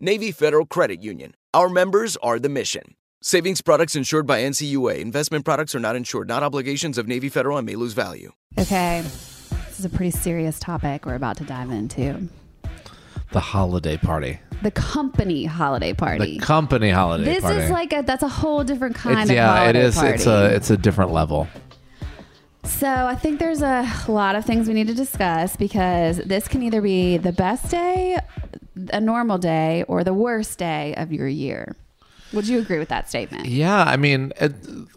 Navy Federal Credit Union. Our members are the mission. Savings products insured by NCUA. Investment products are not insured, not obligations of Navy Federal and may lose value. Okay, this is a pretty serious topic we're about to dive into. The holiday party. The company holiday party. The company holiday party. This is like that's a whole different kind of holiday party. Yeah, it is. It's a different level. So I think there's a lot of things we need to discuss, because this can either be the best day, a normal day, or the worst day of your year. Would you agree with that statement? Yeah, I mean,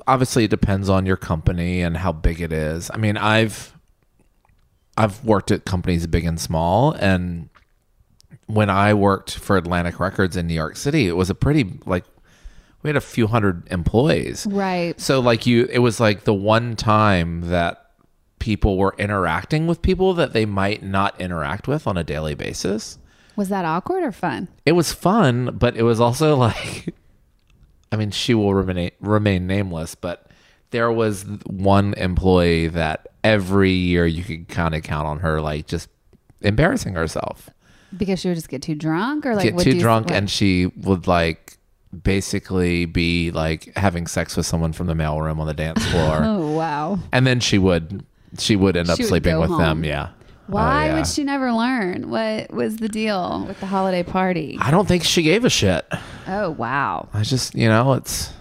obviously it depends on your company and how big it is. I mean, I've worked at companies big and small, and when I worked for Atlantic Records in New York City, it was a pretty, like, we had a few hundred employees. Right. So like it was like the one time that people were interacting with people that they might not interact with on a daily basis. Was that awkward or fun? It was fun, but it was also like, I mean, she will remain nameless, but there was one employee that every year you could kind of count on her, like, just embarrassing herself. Because she would just get too drunk, or like get too drunk, and she would like basically be like having sex with someone from the mailroom on the dance floor. Oh, wow. And then she would end up sleeping with them. Yeah. Why would she never learn? What was the deal with the holiday party? I don't think she gave a shit. Oh, wow. I just, it's...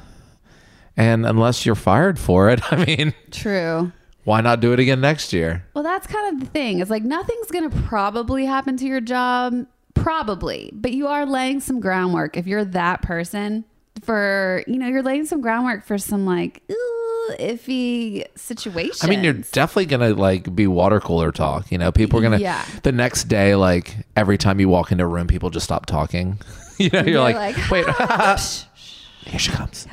And unless you're fired for it, I mean... True. Why not do it again next year? Well, that's kind of the thing. It's like nothing's going to probably happen to your job. Probably. But you are laying some groundwork. If you're that person for, you're laying some groundwork for some like... Ooh, iffy situation. I mean, you're definitely gonna like be water cooler talk. People are gonna the next day, like every time you walk into a room, people just stop talking. You're like wait, here she comes.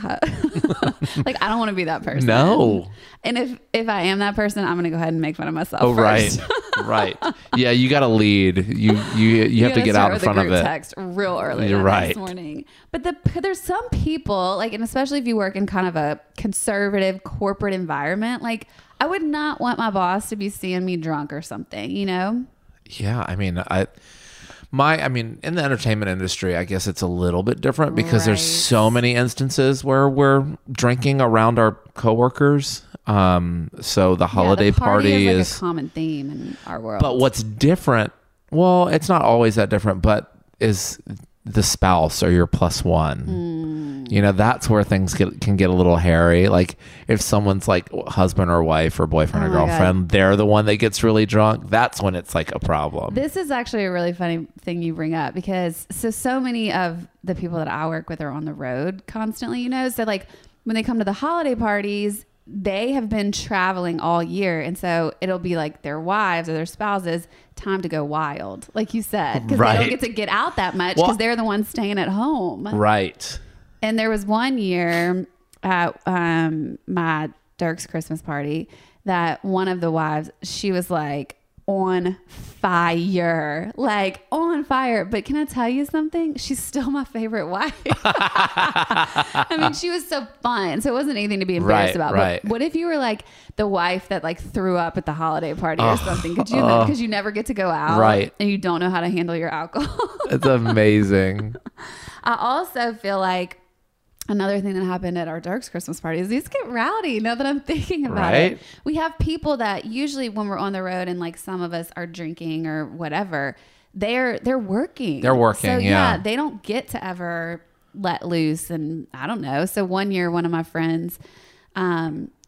Like, I don't want to be that person. No. And if I am that person, I'm gonna go ahead and make fun of myself. Oh, first. Right. Yeah, you got to lead. You have to get out in front of it. You got to start with a group text real early. You're right. Next morning. But there's some people, like, and especially if you work in kind of a conservative corporate environment, like, I would not want my boss to be seeing me drunk or something, Yeah, I mean, in the entertainment industry, I guess it's a little bit different because there's so many instances where we're drinking around our coworkers. So the holiday the party is like a common theme in our world. But what's different? Well, it's not always that different, but is the spouse or your plus one. Mm. That's where things can get a little hairy. Like if someone's like husband or wife or boyfriend or girlfriend, they're the one that gets really drunk. That's when it's like a problem. This is actually a really funny thing you bring up, because so many of the people that I work with are on the road constantly, so like when they come to the holiday parties, they have been traveling all year. And so it'll be like their wives or their spouses time to go wild. Like you said, because they don't get to get out that much because they're the ones staying at home. Right. And there was one year at my Dirk's Christmas party that one of the wives, she was like, on fire, like on fire. But can I tell you something? She's still my favorite wife. I mean, she was so fun. So it wasn't anything to be embarrassed about. Right. But what if you were like the wife that like threw up at the holiday party or something? Could you, because you never get to go out, right? And you don't know how to handle your alcohol. It's amazing. I also feel like another thing that happened at our Dirk's Christmas party is these get rowdy, now that I'm thinking about it. We have people that usually when we're on the road and like some of us are drinking or whatever, they're working. They're working, so, yeah. They don't get to ever let loose, and I don't know. So one year, one of my friends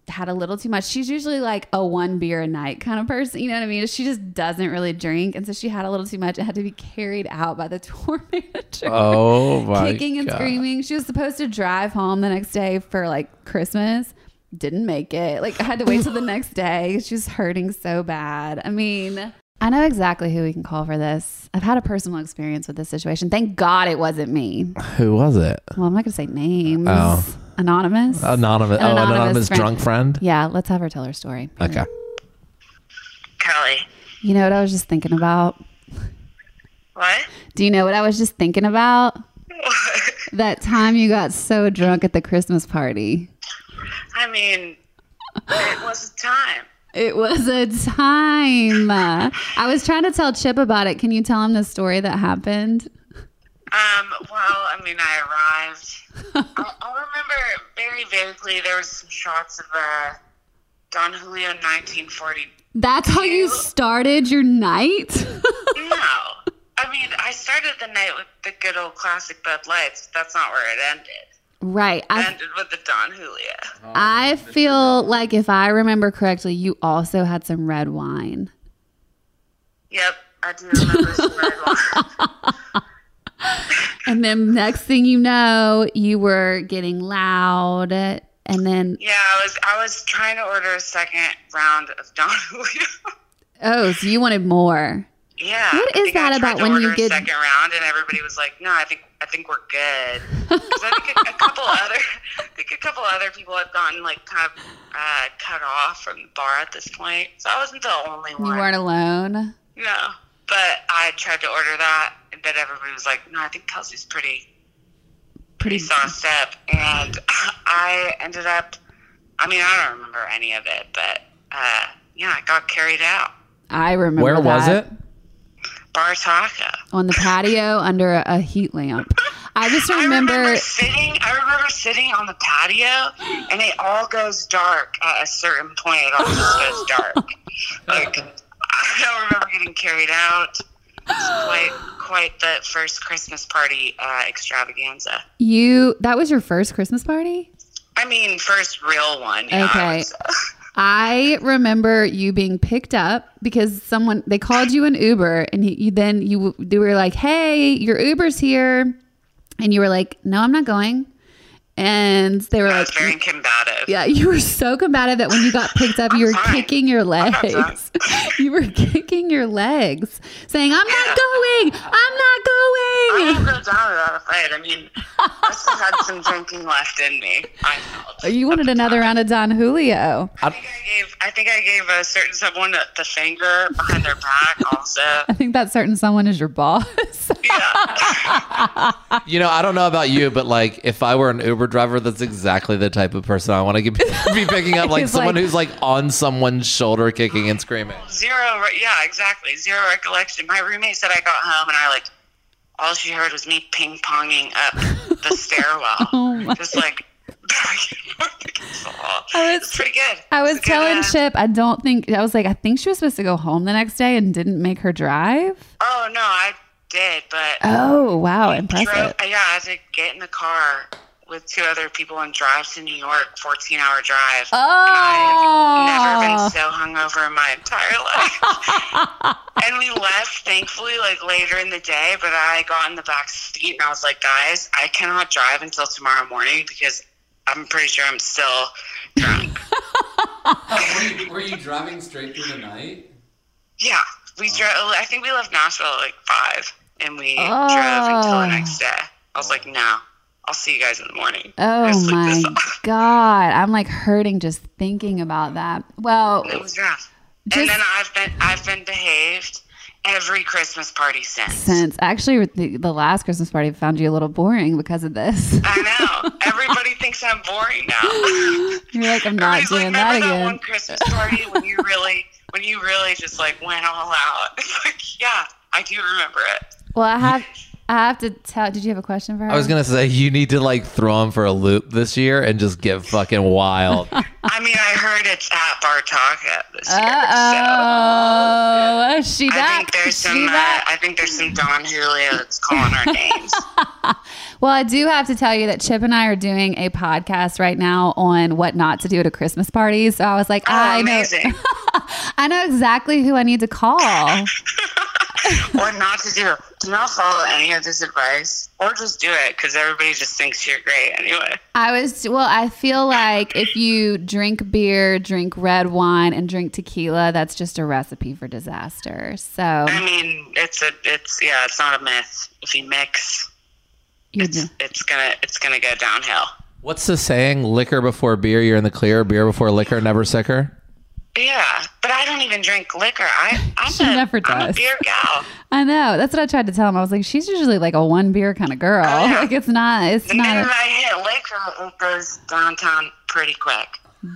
had a little too much. She's usually like a one beer a night kind of person. You know what I mean? She just doesn't really drink. And so she had a little too much. It had to be carried out by the tour manager. Oh my Kicking and God. Screaming. She was supposed to drive home the next day for like Christmas. Didn't make it. Like I had to wait till the next day. She was hurting so bad. I mean, I know exactly who we can call for this. I've had a personal experience with this situation. Thank God it wasn't me. Who was it? Well, I'm not going to say names. Oh. Anonymous. Anonymous friend. Drunk friend. Yeah, let's have her tell her story. Okay. Kelly. You know what I was just thinking about? What? Do you know what I was just thinking about? What? That time you got so drunk at the Christmas party. I mean, it was a time. It was a time. I was trying to tell Chip about it. Can you tell him the story that happened? Well, I mean, I arrived. I'll remember very vaguely there was some shots of Don Julio 1942. That's how you started your night? No. I mean, I started the night with the good old classic Bud Lights. That's not where it ended. Right. It ended with the Don Julio. I feel like if I remember correctly, you also had some red wine. Yep, I do remember some red wine. And then next thing you know, you were getting loud, and then I was trying to order a second round of Don Julio. Oh, so you wanted more? Yeah. What is that about when you get a second round? And everybody was like, "No, I think we're good." Because I think a couple other people had gotten like kind of cut off from the bar at this point, so I wasn't the only one. You weren't alone. No. But I tried to order that, but everybody was like, "No, I think Kelsey's pretty sauced up." And I ended up, I mean, I don't remember any of it, but yeah, I got carried out. I remember. Where was it? Bar Taco. On the patio under a heat lamp. I just remember. I remember sitting on the patio, and it all goes dark at a certain point. It all just goes dark. Like, I don't remember getting carried out. It's quite the first Christmas party extravaganza. That was your first Christmas party? I mean, first real one. Okay. I remember you being picked up because they called you an Uber, and they were like, "Hey, your Uber's here," and you were like, "No, I'm not going." And they were like, very combative. Yeah, you were so combative that when you got picked up, you were kicking your legs. You were kicking your legs, saying, "I'm not going. I'm not going." I don't go down without a fight. I mean, I still had some drinking left in me. I felt. You wanted another round of Don Julio. I think I gave a certain someone the finger behind their back. Also, I think that certain someone is your boss. Yeah. You know, I don't know about you, but like, if I were an Uber driver, that's exactly the type of person I want to be picking up, like someone who's like on someone's shoulder kicking and screaming. Zero recollection. My roommate said I got home and I like all she heard was me ping-ponging up the stairwell. Oh, just like it's pretty good. I was telling Chip, I think she was supposed to go home the next day and didn't make her drive. Oh no, I did, but oh wow, impressive. I had to get in the car with two other people and drive to New York, 14-hour drive. Oh. And I've never been so hungover in my entire life. And we left, thankfully, like later in the day, but I got in the back seat and I was like, "Guys, I cannot drive until tomorrow morning because I'm pretty sure I'm still drunk." Were you driving straight through the night? Yeah. We drove, I think we left Nashville at like 5 and we drove until the next day. I was like, "No. I'll see you guys in the morning." Oh my God. I'm like hurting just thinking about that. Well, it was rough. And then I've been behaved every Christmas party since. Actually, the last Christmas party found you a little boring because of this. I know. Everybody thinks I'm boring now. You're like, I'm not doing like, that again. Remember that one Christmas party when you really just like went all out? It's like, yeah, I do remember it. Well, I have to tell. Did you have a question for her? I was gonna say you need to like throw him for a loop this year and just get fucking wild. I mean, I heard it's at Bar Taco this year. Oh, so she back. I think there's some Don Julio that's calling our names. Well, I do have to tell you that Chip and I are doing a podcast right now on what not to do at a Christmas party. So I was like, amazing. I know exactly who I need to call. What not to do. Do not follow any of this advice, or just do it because everybody just thinks you're great anyway. I feel like if you drink beer, drink red wine, and drink tequila, that's just a recipe for disaster. So I mean, it's not a myth. If you mix, it's gonna go downhill. What's the saying? Liquor before beer, you're in the clear. Beer before liquor, never sicker. Yeah, but I don't even drink liquor. I'm a beer gal. I know. That's what I tried to tell him. I was like, she's usually like a one beer kind of girl. Oh, yeah. Like the minute I hit liquor, it goes downtown pretty quick.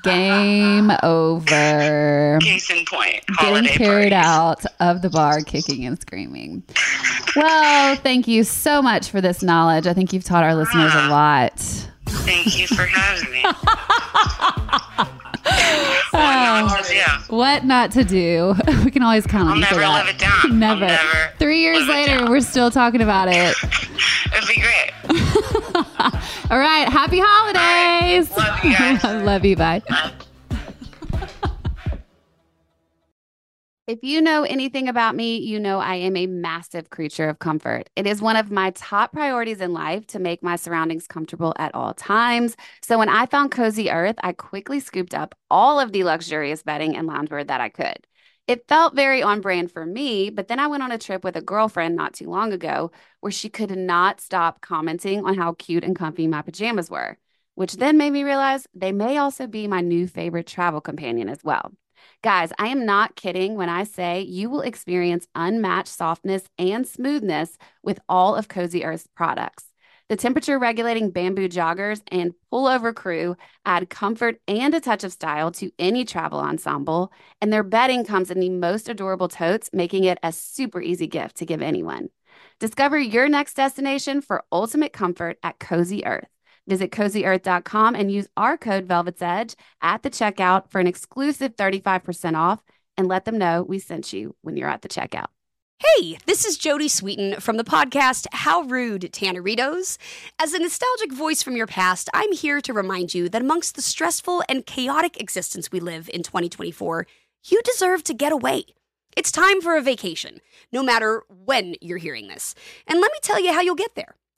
Game over. Case in point. Getting carried out of the bar, kicking and screaming. Well, thank you so much for this knowledge. I think you've taught our listeners a lot. Thank you for having me. What not to do. We can always count on that. I'll never live it down. Never. 3 years later, we're still talking about it. It'd be great. All right. Happy holidays. All right. Love you guys. Love you. Bye. Bye. If you know anything about me, you know I am a massive creature of comfort. It is one of my top priorities in life to make my surroundings comfortable at all times. So when I found Cozy Earth, I quickly scooped up all of the luxurious bedding and loungewear that I could. It felt very on brand for me, but then I went on a trip with a girlfriend not too long ago where she could not stop commenting on how cute and comfy my pajamas were, which then made me realize they may also be my new favorite travel companion as well. Guys, I am not kidding when I say you will experience unmatched softness and smoothness with all of Cozy Earth's products. The temperature-regulating bamboo joggers and pullover crew add comfort and a touch of style to any travel ensemble, and their bedding comes in the most adorable totes, making it a super easy gift to give anyone. Discover your next destination for ultimate comfort at Cozy Earth. Visit CozyEarth.com and use our code Velvet's Edge at the checkout for an exclusive 35% off, and let them know we sent you when you're at the checkout. Hey, this is Jody Sweetin from the podcast How Rude Tanneritos. As a nostalgic voice from your past, I'm here to remind you that amongst the stressful and chaotic existence we live in 2024, you deserve to get away. It's time for a vacation, no matter when you're hearing this. And let me tell you how you'll get there.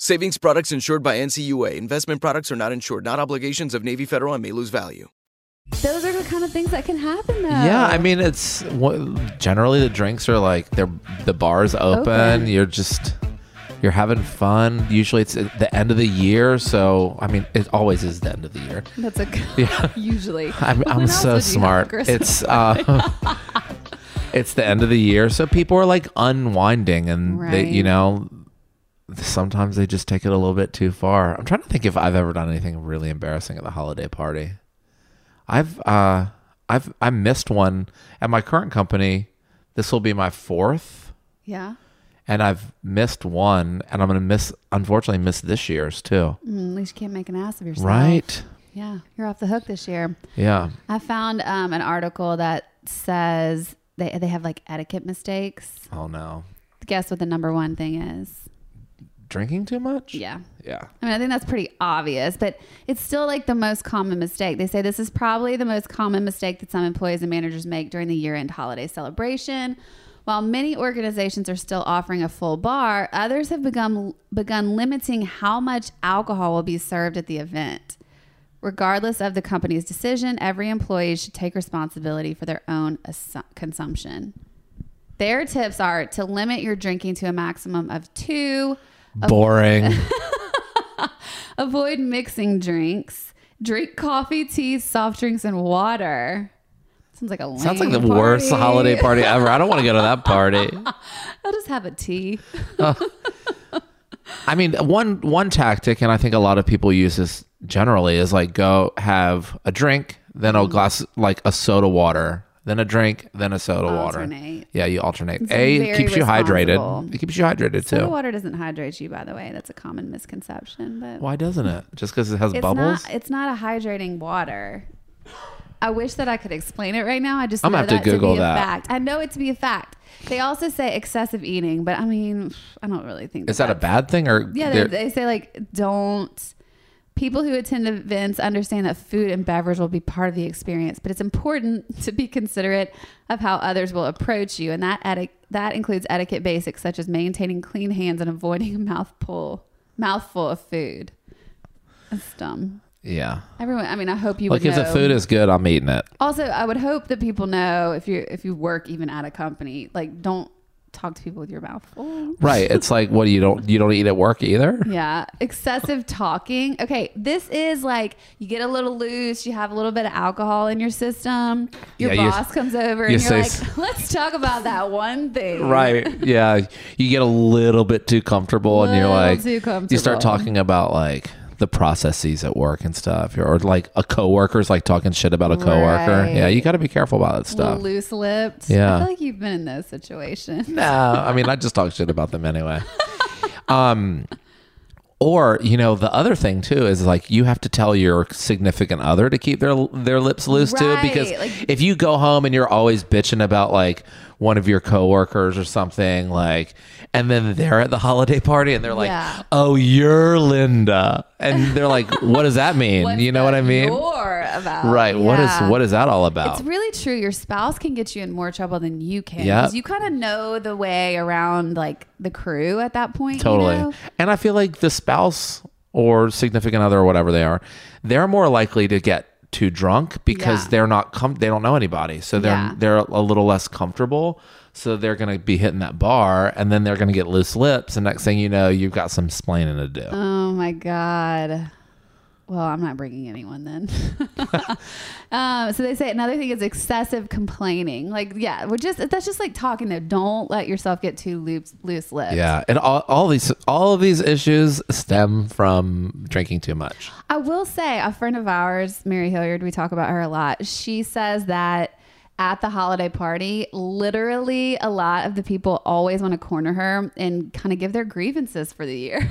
Savings products insured by NCUA. Investment products are not insured, not obligations of Navy Federal and may lose value. Those are the kind of things that can happen, though. Yeah, I mean, it's generally the drinks are like the bar's open. You're having fun. Usually it's at the end of the year. So, I mean, it always is the end of the year. That's usually. I'm so smart. It's the end of the year. So people are like unwinding and right. Sometimes they just take it a little bit too far. I'm trying to think if I've ever done anything really embarrassing at the holiday party. I missed one at my current company. This will be my fourth. Yeah. And I've missed one, and I'm going to unfortunately miss this year's too. At least you can't make an ass of yourself. Right. Yeah, you're off the hook this year. Yeah. I found an article that says they have like etiquette mistakes. Oh, no. Guess what the number one thing is? Drinking too much? Yeah. Yeah. I mean, I think that's pretty obvious, but it's still like the most common mistake. They say this is probably the most common mistake that some employees and managers make during the year-end holiday celebration. While many organizations are still offering a full bar, others have begun limiting how much alcohol will be served at the event. Regardless of the company's decision, every employee should take responsibility for their own consumption. Their tips are to limit your drinking to a maximum of 2. Boring. Avoid mixing drinks. Drink coffee, tea, soft drinks, and water. Sounds like a lame Sounds like the party. Worst holiday party ever. I don't want to go to that party. I'll just have a tea. I mean, one tactic, and I think a lot of people use this generally, is like go have a drink, then a glass, like a soda water, then a drink, then a soda water. Yeah, you alternate. It's it keeps you hydrated. It keeps you hydrated too. Soda water doesn't hydrate you, by the way. That's a common misconception. But why doesn't it? Just because it has bubbles? It's not a hydrating water. I wish that I could explain it right now. I just know that to be a fact. I know it to be a fact. They also say excessive eating, but I mean, I don't really think that. Is that a bad thing? Or yeah, they say like don't. People who attend events understand that food and beverage will be part of the experience, but it's important to be considerate of how others will approach you, and that includes etiquette basics such as maintaining clean hands and avoiding a mouthful of food. That's dumb. Yeah. Everyone. I mean, I hope you would know. If the food is good, I'm eating it. Also, I would hope that people know if you work even at a company, like don't talk to people with your mouth full. Right. It's like, what, you don't eat at work either? Yeah. Excessive talking. Okay. This is like you get a little loose. You have a little bit of alcohol in your system. Your boss comes over and you're like, let's talk about that one thing. Right. Yeah. You get a little bit too comfortable and you're like, you start talking about like the processes at work and stuff, or like a coworker's like talking shit about a coworker. Right. Yeah, you got to be careful about that stuff. Loose-lipped. Yeah, I feel like you've been in those situations. No, I mean I just talk shit about them anyway. Or you know the other thing too is like you have to tell your significant other to keep their lips loose too, because like, if you go home and you're always bitching about like one of your coworkers or something like, and then they're at the holiday party and they're like, oh, you're Linda. And they're like, what does that mean? You know what I mean? About? Right. Yeah. What is that all about? It's really true. Your spouse can get you in more trouble than you can. Yeah. 'Cause you kind of know the way around like the crew at that point. Totally. You know? And I feel like the spouse or significant other or whatever they are, they're more likely to get too drunk because they're not they don't know anybody, so they're a little less comfortable, so they're gonna be hitting that bar and then they're gonna get loose lips, and next thing you know you've got some splaining to do. Oh my god. Well, I'm not bringing anyone then. So they say another thing is excessive complaining. Like, yeah, that's just like talking though. Don't let yourself get too loose-lipped. Yeah, and all of these issues stem from drinking too much. I will say a friend of ours, Mary Hilliard, we talk about her a lot. She says that at the holiday party, literally a lot of the people always want to corner her and kind of give their grievances for the year.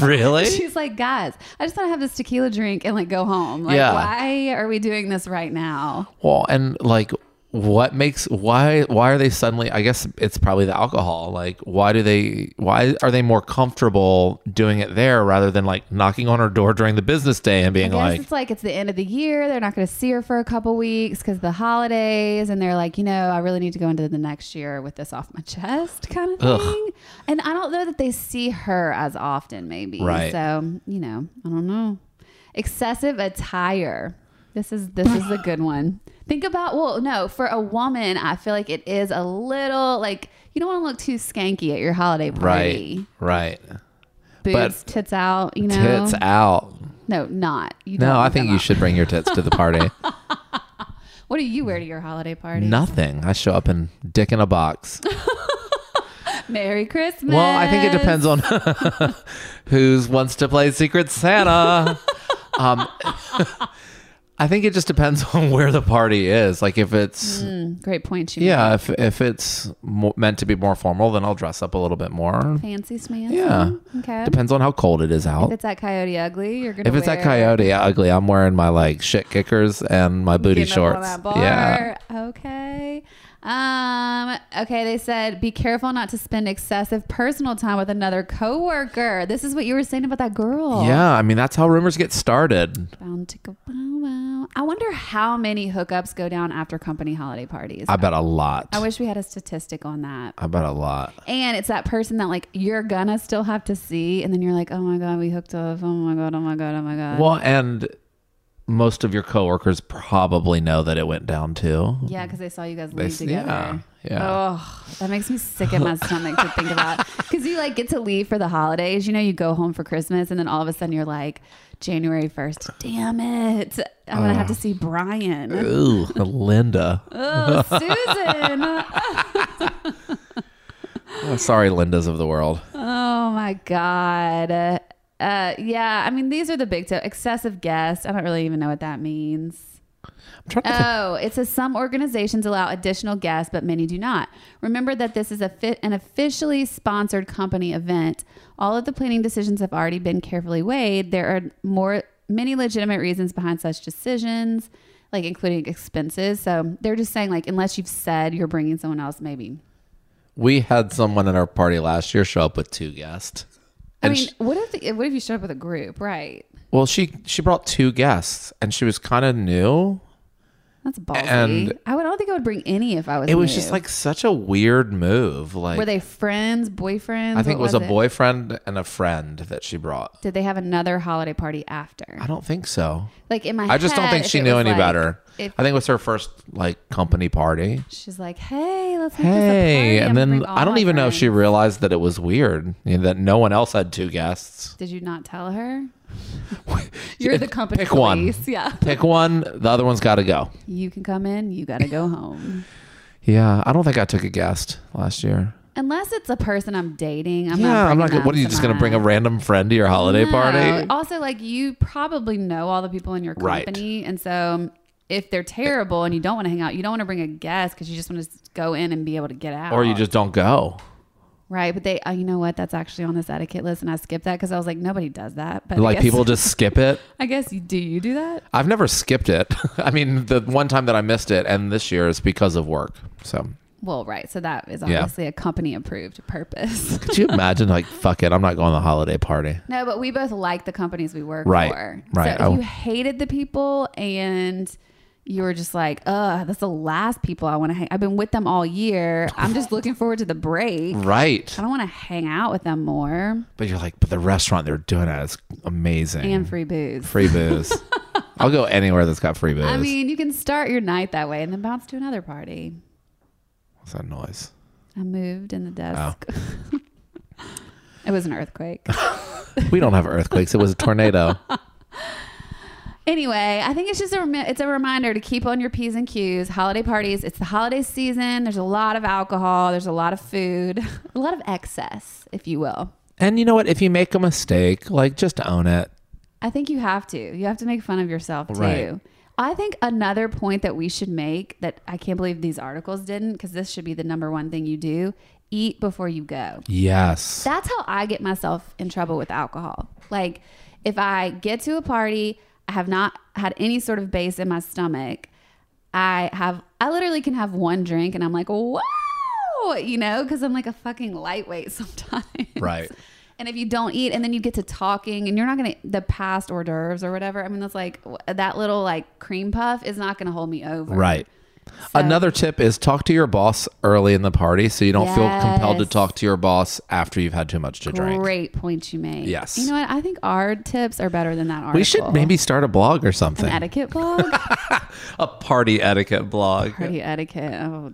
Really? She's like, guys, I just want to have this tequila drink and like go home. Like, why are we doing this right now? Well, and like, why are they suddenly, I guess it's probably the alcohol. Like, why are they more comfortable doing it there rather than like knocking on her door during the business day and being like, it's like, it's the end of the year. They're not going to see her for a couple weeks because the holidays. And they're like, you know, I really need to go into the next year with this off my chest kind of thing. Ugh. And I don't know that they see her as often maybe. Right. So, you know, I don't know. Excessive attire. This is a good one. Think about, for a woman, I feel like it is a little like you don't want to look too skanky at your holiday party. Right. Boobs, tits out, you know. Tits out. No, not. No, I think you should bring your tits to the party. What do you wear to your holiday party? Nothing. I show up and dick in a box. Merry Christmas. Well, I think it depends on who wants to play Secret Santa. I think it just depends on where the party is. Like if it's great point. Yeah, if it's meant to be more formal, then I'll dress up a little bit more. Fancy smancy. Yeah. Okay. Depends on how cold it is out. If it's at Coyote Ugly, you're gonna. If it's at Coyote Ugly, I'm wearing my like shit kickers and my booty shorts. That bar. Yeah. Okay. Okay, they said be careful not to spend excessive personal time with another coworker. This is what you were saying about that girl. Yeah, I mean that's how rumors get started. Bound to go bow wow. I wonder how many hookups go down after company holiday parties. I bet a lot. I wish we had a statistic on that. I bet a lot. And it's that person that like you're gonna still have to see, and then you're like, oh my god, we hooked up. Oh my god, oh my god, oh my god. Well, and most of your coworkers probably know that it went down too. Yeah, because they saw you guys leave together. Yeah, yeah. Oh, that makes me sick in my stomach to think about. Because you like get to leave for the holidays. You know, you go home for Christmas, and then all of a sudden you're like, January 1st. Damn it! I'm gonna have to see Brian. Ooh, Linda. Oh, Susan. Oh, sorry, Lindas of the world. Oh my God. Yeah, I mean, these are the big two. Excessive guests. I don't really even know what that means. It says some organizations allow additional guests, but many do not. Remember that this is an officially sponsored company event. All of the planning decisions have already been carefully weighed. There are many legitimate reasons behind such decisions, like including expenses. So they're just saying, like, unless you've said you're bringing someone else, maybe. We had someone at our party last year show up with two guests. I mean, what if you showed up with a group, right? Well, she brought two guests, and she was kind of new. That's ballsy. And I don't think I would bring any if I was. It was just like such a weird move. Like, were they friends, boyfriends? I think it was a boyfriend and a friend that she brought. Did they have another holiday party after? I don't think so. Like in my head, I just don't think she knew any better. I think it was her first like company party. She's like, hey, let's make this a party. And then I don't even know if she realized that it was weird, you know, that no one else had two guests. Did you not tell her? You're the company police. One. Yeah. Pick one. The other one's got to go. You can come in. You got to go home. Yeah. I don't think I took a guest last year. Unless it's a person I'm dating. I'm not. What are you just going to bring a random friend to your holiday party? Also, like you probably know all the people in your company. Right. And so if they're terrible and you don't want to hang out, you don't want to bring a guest because you just want to go in and be able to get out. Or you just don't go. Right, but they, you know what? That's actually on this etiquette list, and I skipped that because I was like, nobody does that. But like, people just skip it. I guess you do that? I've never skipped it. I mean, the one time that I missed it, and this year is because of work. So. Well, right. So that is obviously a company-approved purpose. Could you imagine, like, fuck it, I'm not going to the holiday party. No, but we both like the companies we work for. Right. So if you hated the people and you were just like, ugh, that's the last people I want to hang. I've been with them all year. I'm just looking forward to the break. Right. I don't want to hang out with them more. But you're like, but the restaurant they're doing at is amazing. And free booze. Free booze. I'll go anywhere that's got free booze. I mean, you can start your night that way and then bounce to another party. What's that noise? I moved in the desk. Oh. It was an earthquake. We don't have earthquakes. It was a tornado. Anyway, I think it's just it's a reminder to keep on your P's and Q's. Holiday parties, it's the holiday season. There's a lot of alcohol. There's a lot of food. A lot of excess, if you will. And you know what? If you make a mistake, like just own it. I think you have to. You have to make fun of yourself, too. Right. I think another point that we should make that I can't believe these articles didn't, because this should be the number one thing you do. Eat before you go. Yes. That's how I get myself in trouble with alcohol. Like, if I get to a party, I have not had any sort of base in my stomach. I literally can have one drink and I'm like, whoa, you know, because I'm like a fucking lightweight sometimes. Right. And if you don't eat and then you get to talking and you're not going to, the past hors d'oeuvres or whatever. I mean, that's like, that little like cream puff is not going to hold me over. Right. So, another tip is talk to your boss early in the party so you don't feel compelled to talk to your boss after you've had too much to drink. Great point you made. Yes. You know what? I think our tips are better than that article. We should maybe start a blog or something. An etiquette blog? A party etiquette blog. Party etiquette. Oh,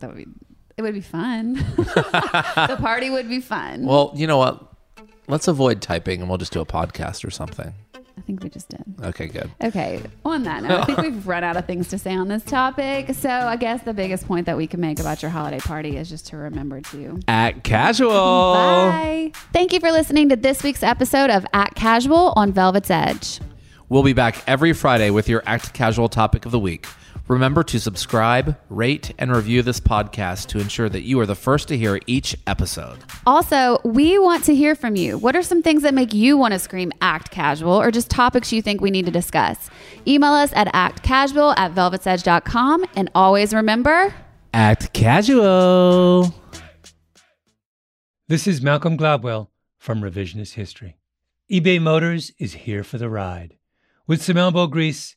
it would be fun. The party would be fun. Well, you know what? Let's avoid typing and we'll just do a podcast or something. I think we just did. Okay, good. Okay, on that note, I think we've run out of things to say on this topic. So I guess the biggest point that we can make about your holiday party is just to remember to act casual. Bye. Thank you for listening to this week's episode of Act Casual on Velvet's Edge. We'll be back every Friday with your Act Casual topic of the week. Remember to subscribe, rate, and review this podcast to ensure that you are the first to hear each episode. Also, we want to hear from you. What are some things that make you want to scream Act Casual, or just topics you think we need to discuss? Email us at actcasual@velvetsedge.com. And always remember, Act Casual. This is Malcolm Gladwell from Revisionist History. eBay Motors is here for the ride. With some elbow grease,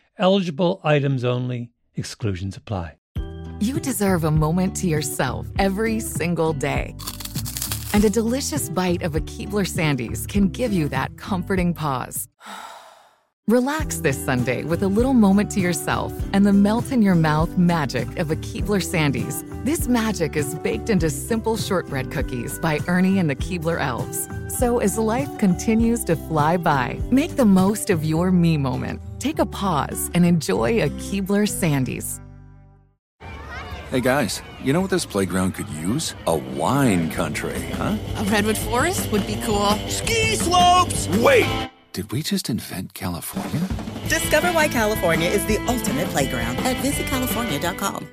Eligible items only. Exclusions apply. You deserve a moment to yourself every single day. And a delicious bite of a Keebler Sandies can give you that comforting pause. Relax this Sunday with a little moment to yourself and the melt-in-your-mouth magic of a Keebler Sandies. This magic is baked into simple shortbread cookies by Ernie and the Keebler Elves. So as life continues to fly by, make the most of your me moment. Take a pause and enjoy a Keebler Sandies. Hey guys, you know what this playground could use? A wine country, huh? A redwood forest would be cool. Ski slopes! Wait! Did we just invent California? Discover why California is the ultimate playground at visitcalifornia.com.